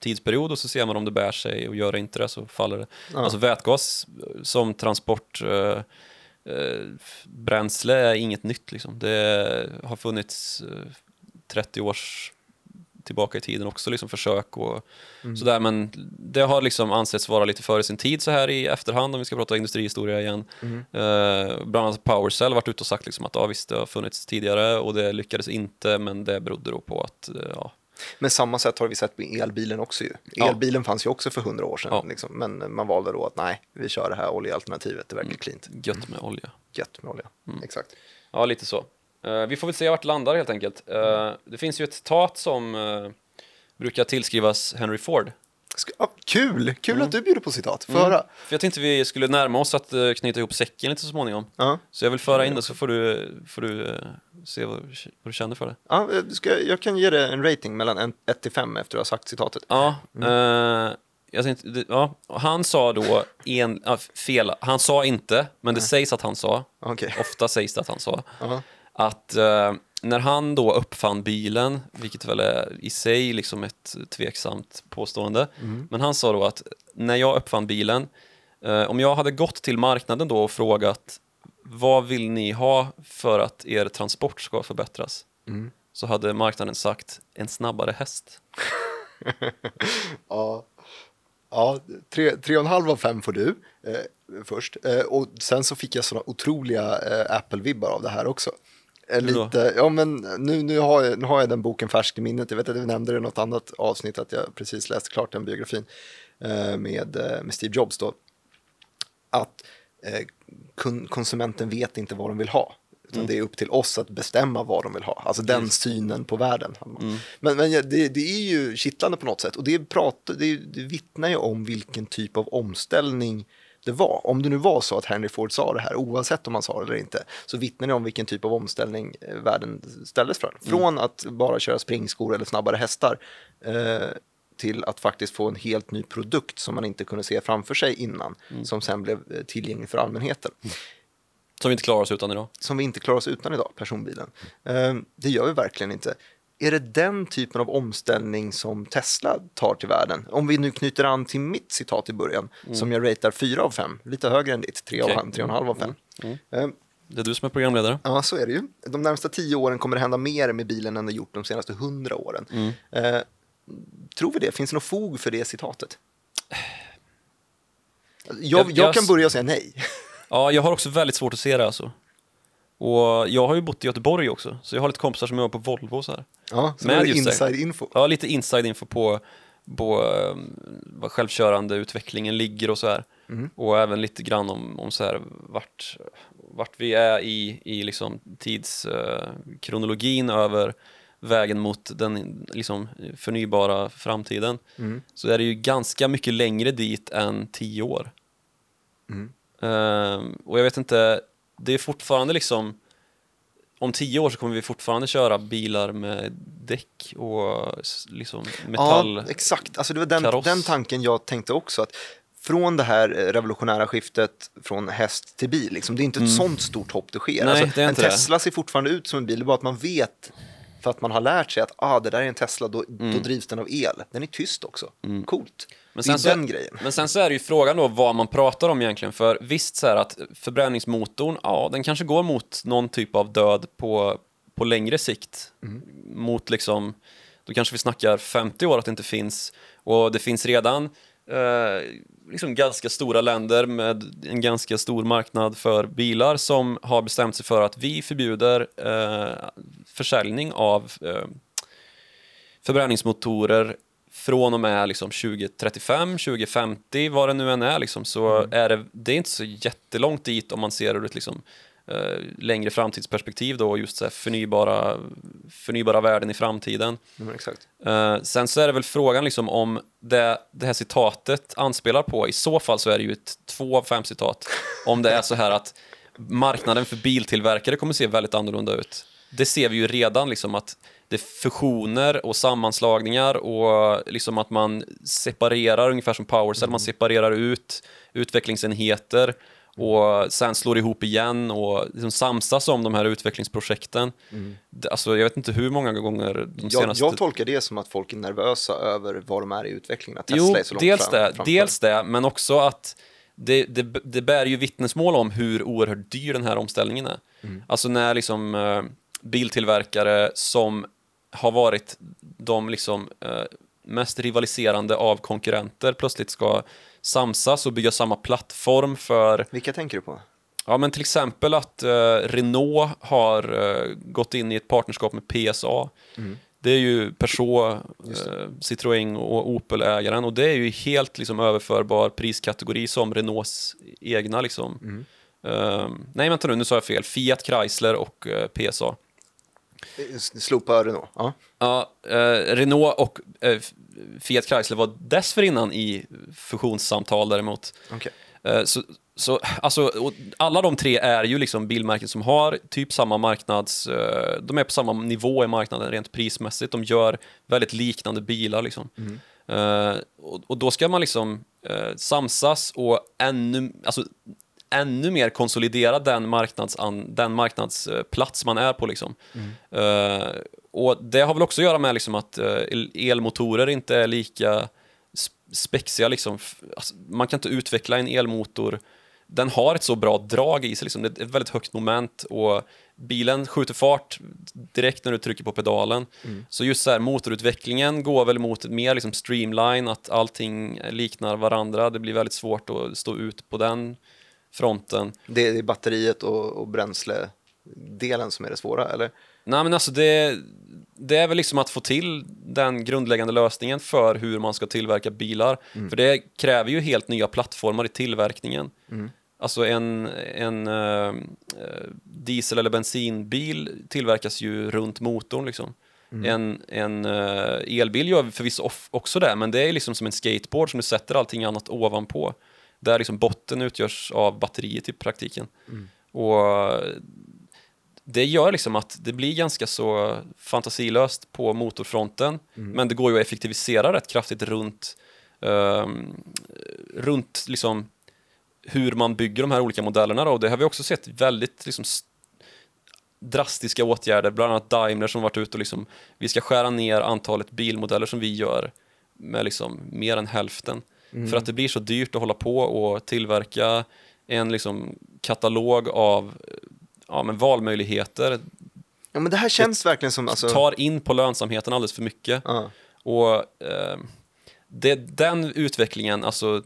tidsperiod, och så ser man om det bär sig, och gör det inte det så faller det. Ja. Alltså vätgas som transportbränsle är inget nytt liksom. Det har funnits 30 års tillbaka i tiden också liksom försök och sådär, men det har liksom ansetts vara lite före sin tid så här i efterhand, om vi ska prata industrihistoria igen. Bland annat Powercell varit ute och sagt liksom att visst, det har funnits tidigare och det lyckades inte, men det berodde då på att Men samma sätt har vi sett med elbilen också ju. Elbilen fanns ju också för 100 år sedan liksom, men man valde då att nej, vi kör det här oljealternativet, det verkar klint. Gött med olja. Exakt. Ja, lite så. Vi får väl se vart det landar helt enkelt. Det finns ju ett citat som brukar tillskrivas Henry Ford. Kul att du bjuder på citat. För jag tänkte vi skulle närma oss att knyta ihop säcken lite så småningom. Så jag vill föra in det, så får du se vad du känner för det. Jag kan ge dig en rating mellan 1-5 efter att ha sagt citatet. Han sa då fel. Han sa inte, men det sägs att han sa. Okay. Ofta sägs det att han sa. Att när han då uppfann bilen, vilket väl är i sig liksom ett tveksamt påstående, men han sa då att när jag uppfann bilen, om jag hade gått till marknaden då och frågat vad vill ni ha för att er transport ska förbättras, så hade marknaden sagt en snabbare häst. Ja, 3,5 av 5 får du först. Och sen så fick jag såna otroliga Apple-vibbar av det här också. Nu har jag den boken färsk i minnet. Jag vet att du nämnde det i något annat avsnitt att jag precis läste klart den biografin med Steve Jobs då. Att konsumenten vet inte vad de vill ha. Utan det är upp till oss att bestämma vad de vill ha. Alltså den synen på världen. Men det är ju kittlande på något sätt. Och det vittnar ju om vilken typ av omställning det var. Om det nu var så att Henry Ford sa det här, oavsett om han sa det eller inte, så vittnar det om vilken typ av omställning världen ställdes för. Från att bara köra springskor eller snabbare hästar till att faktiskt få en helt ny produkt som man inte kunde se framför sig innan, som sen blev tillgänglig för allmänheten. Som vi inte klarar oss utan idag. Personbilen. Det gör vi verkligen inte. Är det den typen av omställning som Tesla tar till världen? Om vi nu knyter an till mitt citat i början, som jag ratear 4 av 5. Lite högre än ditt, 3 av 5. Det är du som är programledare. Ja, så är det ju. De närmsta 10 åren kommer det hända mer med bilen än det gjort de senaste 100 åren. Mm. Tror vi det? Finns det något fog för det citatet? Jag kan börja säga nej. Ja, jag har också väldigt svårt att se det alltså. Och jag har ju bott i Göteborg också. Så jag har lite kompisar som jobbar på Volvo så här. Ja, så med inside info. Ja, lite inside info på vad självkörande utvecklingen ligger och så här. Mm. Och även lite grann om så här vart vi är i liksom tidskronologin över vägen mot den liksom förnybara framtiden. Mm. Så är det ju ganska mycket längre dit än 10 år. Mm. Och jag vet inte, det är fortfarande liksom om 10 år så kommer vi fortfarande köra bilar med däck och liksom metall. Ja, exakt. Alltså det var den tanken jag tänkte också, att från det här revolutionära skiftet från häst till bil liksom, det är inte ett sånt stort hopp det sker. Nej, alltså, det är inte en Tesla ser fortfarande ut som en bil, det är bara att man vet, för att man har lärt sig att det där är en Tesla, då drivs den av el. Den är tyst också. Mm. Coolt. Men sen så är det ju frågan då vad man pratar om egentligen. För visst så här att förbränningsmotorn, ja, den kanske går mot någon typ av död på längre sikt. Mm. Mot liksom, då kanske vi snackar 50 år att det inte finns. Och det finns redan liksom ganska stora länder med en ganska stor marknad för bilar som har bestämt sig för att vi förbjuder försäljning av förbränningsmotorer från och med liksom 2035, 2050, vad det nu än är liksom, så är det är inte så jättelångt dit om man ser ur ett liksom, längre framtidsperspektiv då, just så här förnybara värden i framtiden. Mm, exakt. Sen så är det väl frågan liksom, om det här citatet anspelar på, i så fall så är det ju ett 2 av 5 citat, om det är så här att marknaden för biltillverkare kommer se väldigt annorlunda ut. Det ser vi ju redan liksom, att det är fusioner och sammanslagningar och liksom att man separerar ungefär som Powercell, man separerar ut utvecklingsenheter och sen slår ihop igen och liksom samsas om de här utvecklingsprojekten. Mm. Alltså jag vet inte hur många gånger de senaste... Jag tolkar det som att folk är nervösa över vad de är i utvecklingen. Att Tesla är så långt dels det, men också att det bär ju vittnesmål om hur oerhört dyr den här omställningen är. Mm. Alltså när liksom biltillverkare som har varit de liksom mest rivaliserande av konkurrenter plötsligt ska samsas och bygga samma plattform för... Vilka tänker du på? Ja, men till exempel att Renault har gått in i ett partnerskap med PSA. Mm. Det är ju Peugeot, Citroën och Opel-ägaren, och det är ju helt liksom överförbar priskategori som Renaults egna liksom... Mm. Nej, vänta nu sa jag fel. Fiat Chrysler och PSA. Slopa Renault. Ja. Renault och Fiat Chrysler var dessförinnan i fusionssamtal däremot. Okay. Så alltså, alla de tre är ju liksom bilmärken som har typ samma marknads... de är på samma nivå i marknaden rent prismässigt. De gör väldigt liknande bilar liksom. Mm. Och då ska man liksom samsas och ännu mer konsolidera den marknadsplats man är på liksom. Mm. Och det har väl också att göra med liksom att elmotorer inte är lika spexiga liksom. Alltså, man kan inte utveckla en elmotor, den har ett så bra drag i sig liksom. Det är ett väldigt högt moment och bilen skjuter fart direkt när du trycker på pedalen. Mm. Så just så här, motorutvecklingen går väl mot mer liksom streamline, att allting liknar varandra. Det blir väldigt svårt att stå ut på den fronten. Det är batteriet och bränsledelen som är det svåra, eller? Nej, men alltså det är väl liksom att få till den grundläggande lösningen för hur man ska tillverka bilar. Mm. För det kräver ju helt nya plattformar i tillverkningen. Mm. Alltså en diesel- eller bensinbil tillverkas ju runt motorn liksom. Mm. En elbil gör förvisso också det, men det är liksom som en skateboard som du sätter allting annat ovanpå. Där liksom botten utgörs av batteriet i praktiken. Mm. Och det gör liksom att det blir ganska så fantasilöst på motorfronten. Mm. Men det går ju att effektivisera rätt kraftigt runt liksom hur man bygger de här olika modellerna. Då. Och det har vi också sett väldigt liksom drastiska åtgärder. Bland annat Daimler som varit ute och liksom, vi ska skära ner antalet bilmodeller som vi gör med liksom mer än hälften. Mm. För att det blir så dyrt att hålla på och tillverka en liksom katalog av ja, men valmöjligheter. Ja, men det här känns det verkligen som... Alltså... tar in på lönsamheten alldeles för mycket. Och det, den utvecklingen alltså,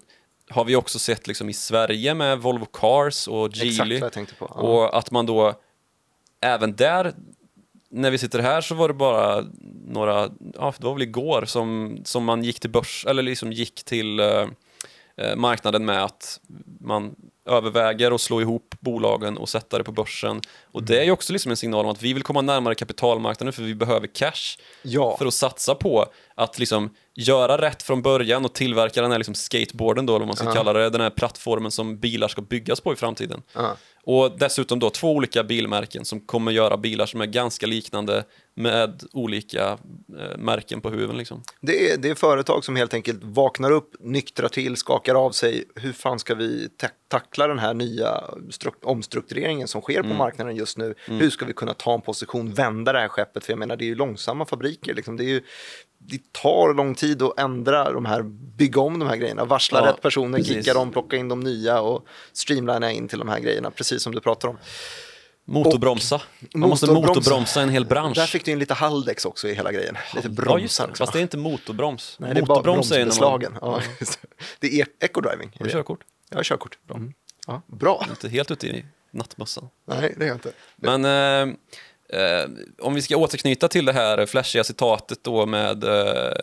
har vi också sett liksom i Sverige med Volvo Cars och Geely. Exakt vad jag tänkte på. Och att man då, även där... När vi sitter här så var det bara några, ja, det var väl igår som man gick till börs, eller liksom gick till marknaden med att man överväger att slå ihop bolagen och sätta det på börsen. Och det är ju också liksom en signal om att vi vill komma närmare kapitalmarknaden för vi behöver cash för att satsa på att liksom göra rätt från början och tillverka den här liksom skateboarden då, om man ska kalla det, den här plattformen som bilar ska byggas på i framtiden. Och dessutom då 2 olika bilmärken som kommer göra bilar som är ganska liknande med olika märken på huven liksom. Det är företag som helt enkelt vaknar upp, nyktrar till, skakar av sig. Hur fan ska vi tackla den här nya omstruktureringen som sker på marknaden just nu? Hur ska vi kunna ta en position, vända det här skeppet? För jag menar, det är ju långsamma fabriker liksom. Det tar lång tid att ändra de här, bygga om de här grejerna, varsla rätt personer, kicka dem, plocka in de nya och streamlina in till de här grejerna, precis som du pratar om. Motorbromsa. Man måste motorbromsa en hel bransch. Där fick du in lite Haldex också i hela grejen. Lite bromsar. Ja, fast det är inte motorbroms. Nej, det är bara bromsbeslagen. Ja. Det är eco-driving. Har du körkort? Jag har körkort. Bra. Ja. Bra. Inte helt ute i nattmössan. Nej, det är jag inte. Men... om vi ska återknyta till det här flashiga citatet då med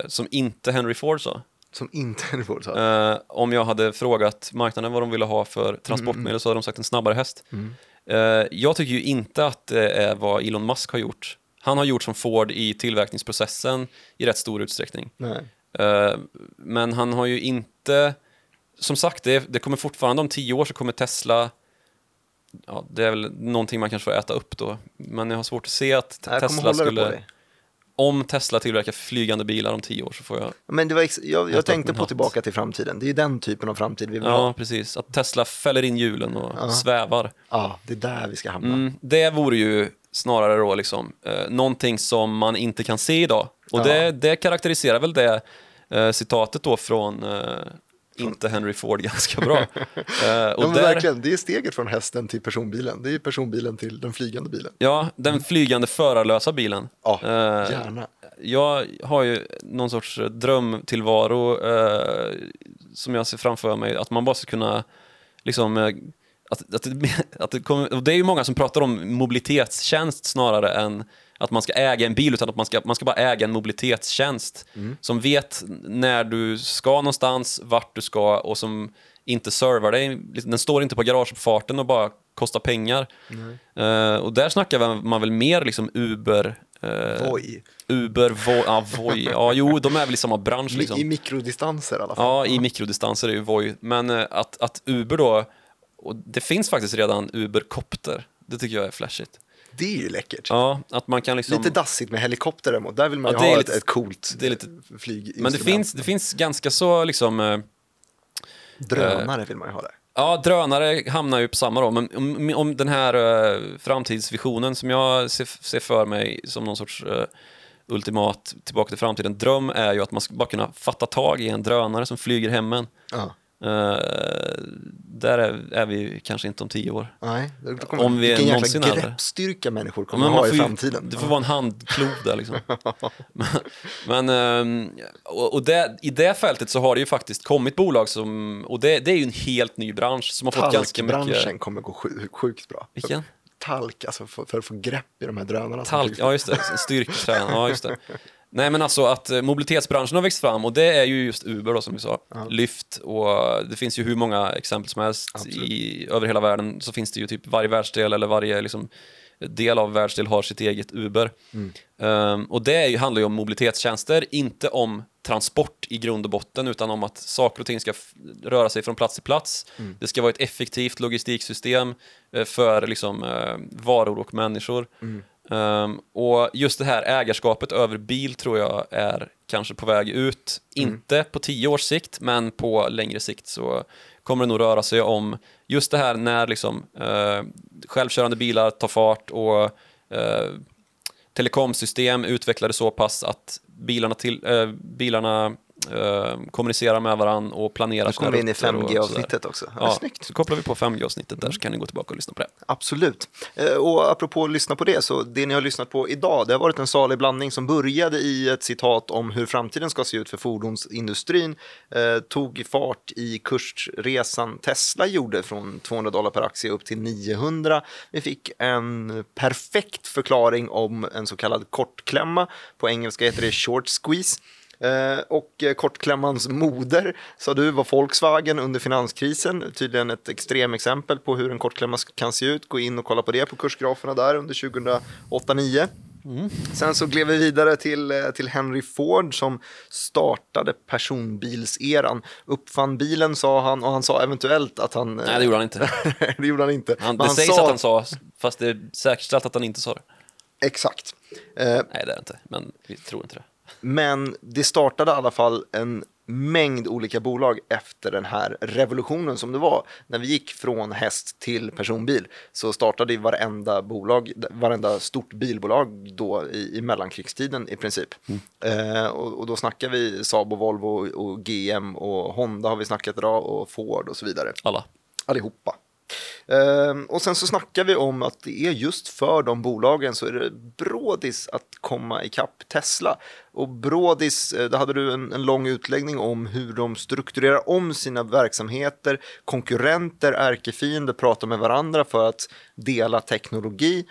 som inte Henry Ford sa. Som inte Henry Ford sa. Om jag hade frågat marknaden vad de ville ha för transportmedel så hade de sagt en snabbare häst. Jag tycker ju inte att det är vad Elon Musk har gjort. Han har gjort som Ford i tillverkningsprocessen i rätt stor utsträckning. Men han har ju inte, som sagt, det kommer fortfarande om 10 år så kommer Tesla. Ja, det är väl någonting man kanske får äta upp då. Men jag har svårt att se att Tesla skulle... Om Tesla tillverkar flygande bilar om 10 år så får jag... Men det var jag tänkte på Tillbaka till framtiden. Det är ju den typen av framtid vi vill ha. Ja, precis. Att Tesla fäller in hjulen och svävar. Ja, det är där vi ska hamna. Det vore ju snarare då liksom någonting som man inte kan se idag. Och det karaktäriserar väl det citatet då från... inte Henry Ford ganska bra. Och ja, verkligen, det är steget från hästen till personbilen. Det är personbilen till den flygande bilen. Ja, den flygande förarlösa bilen. Ja, gärna. Jag har ju någon sorts drömtillvaro som jag ser framför mig. Att man bara ska kunna... Liksom, att det kommer, och det är ju många som pratar om mobilitetstjänst snarare än... att man ska äga en bil, utan att man ska bara äga en mobilitetstjänst som vet när du ska någonstans, vart du ska, och som inte servar dig. Den står inte på garagefarten och bara kostar pengar. Och där snackar man väl mer liksom Uber... Voi. Ja, jo, de är väl i samma bransch. Liksom. I mikrodistanser i alla fall. Ja, i mikrodistanser är ju Voi. Men att Uber då... Och det finns faktiskt redan Uber-kopter. Det tycker jag är flashigt. Det är ju läckert. Ja, att man kan liksom... Lite dassigt med helikopter däremot. Där vill man ha lite, ett coolt flyginstrument. Men det finns ganska så liksom... drönare vill man ju ha där. Ja, drönare hamnar ju på samma då. Men om den här framtidsvisionen som jag ser för mig som någon sorts ultimat tillbaka till framtiden dröm är ju att man ska bara kunna fatta tag i en drönare som flyger hemmen. Där är vi kanske inte om 10 år. Nej, om vi vilken någonsin jäkla greppstyrka människor kommer ha i framtiden. Det får vara en handklov där liksom. Och det, i det fältet så har det ju faktiskt kommit bolag som, och det är ju en helt ny bransch som har fått ganska mycket. Branschen kommer gå sjukt bra. Vilken? Talk, alltså för att få grepp i de här drönarna. Talk, ja just det, styrketränare, ja just det. Nej, men alltså att mobilitetsbranschen har växt fram, och det är ju just Uber då som vi sa, Lyft, och det finns ju hur många exempel som helst över hela världen. Så finns det ju typ varje världsdel eller varje liksom, del av världsdel har sitt eget Uber. Och det är ju, handlar ju om mobilitetstjänster, inte om transport i grund och botten, utan om att saker och ting ska röra sig från plats till plats. Det ska vara ett effektivt logistiksystem för liksom, varor och människor. Och just det här ägarskapet över bil tror jag är kanske på väg ut, inte på 10 års sikt, men på längre sikt så kommer det nog röra sig om just det här när liksom, självkörande bilar tar fart och telekomsystem utvecklade så pass att bilarna kommunicera med varandra och planera. Nu kommer vi in i 5G-avsnittet också. Ja, snyggt. Så kopplar vi på 5G-avsnittet där, så kan ni gå tillbaka och lyssna på det. Absolut. Och apropå att lyssna på det, så det ni har lyssnat på idag, det har varit en salig blandning som började i ett citat om hur framtiden ska se ut för fordonsindustrin, tog fart i kursresan Tesla gjorde från $200 per aktie upp till 900. Vi fick en perfekt förklaring om en så kallad kortklämma. På engelska heter det short squeeze. Och kortklämmans moder, sa du, var Volkswagen under finanskrisen. Tydligen ett extremexempel på hur en kortklämma kan se ut. Gå in och kolla på det på kursgraferna där under 2008-2009. Mm. Sen så gled vi vidare till Henry Ford som startade personbilseran. Uppfann bilen, sa han, och han sa eventuellt att han... Nej, det gjorde han inte. Det gjorde han inte. Det sägs att han sa, fast det är säkerställt att han inte sa det. Exakt. Nej, det är inte, men vi tror inte det. Men det startade i alla fall en mängd olika bolag efter den här revolutionen som det var. När vi gick från häst till personbil så startade varenda stort bilbolag då i mellankrigstiden i princip. Mm. Och då snackar vi Saab och Volvo och GM och Honda har vi snackat idag, och Ford och så vidare. Allihopa. Och sen så snackar vi om att det är just för de bolagen så är det brådis att komma ikapp Tesla. Och brådis, då hade du en lång utläggning om hur de strukturerar om sina verksamheter, konkurrenter, ärkefiender, pratar med varandra för att dela teknologi.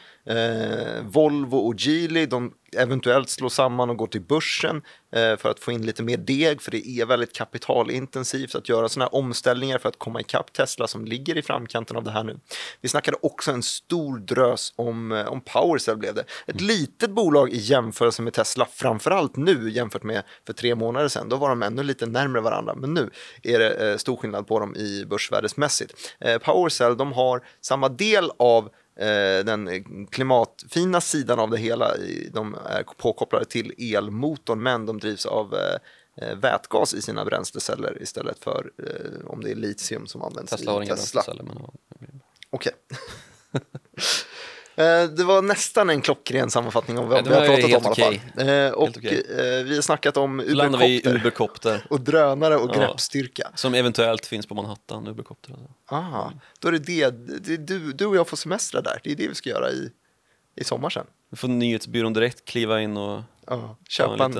Volvo och Geely, de eventuellt slår samman och går till börsen för att få in lite mer deg, för det är väldigt kapitalintensivt att göra sådana här omställningar för att komma ikapp Tesla som ligger i framkanten av det här nu. Vi snackade också en stor drös om Powercell blev det. Ett litet bolag i jämförelse med Tesla, framförallt nu jämfört med för 3 månader sedan. Då var de ännu lite närmare varandra, men nu är det stor skillnad på dem i börsvärdesmässigt. Powercell, de har samma del av den klimatfina sidan av det hela, de är påkopplade till elmotorn, men de drivs av vätgas i sina bränsleceller istället för om det är litium som används i Tesla. Okej. Det var nästan en klockren sammanfattning av vad vi har pratat om i alla fall. Och vi har snackat om Uberkopter och drönare och greppstyrka. Som eventuellt finns på Manhattan, Uberkopter. Ah, då är det du och jag får semestra där. Det är det vi ska göra i sommar sen. Du får Nyhetsbyrån Direkt kliva in och köpa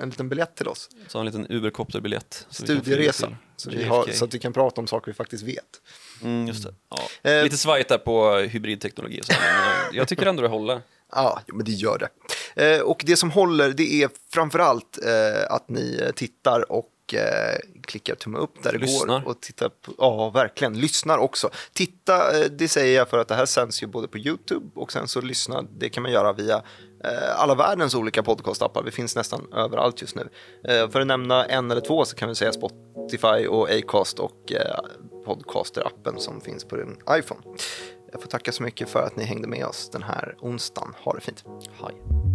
en liten biljett till oss. Så en liten Uberkopterbiljett. Studieresa. Så att vi kan prata om saker vi faktiskt vet. Mm, just det. Ja. Lite svajigt där på hybridteknologi. Så, men jag tycker ändå det håller. Ja, men det gör det. Och det som håller, det är framförallt att ni tittar och klickar tumme upp där det går och tittar på, ja verkligen, lyssnar också. Titta, det säger jag för att det här sänds ju både på YouTube och sen så lyssna, det kan man göra via alla världens olika podcastappar. Vi finns nästan överallt just nu. För att nämna en eller två så kan vi säga Spotify och Acast och Podcaster-appen som finns på din iPhone. Jag får tacka så mycket för att ni hängde med oss den här onsdagen. Ha det fint. Hej.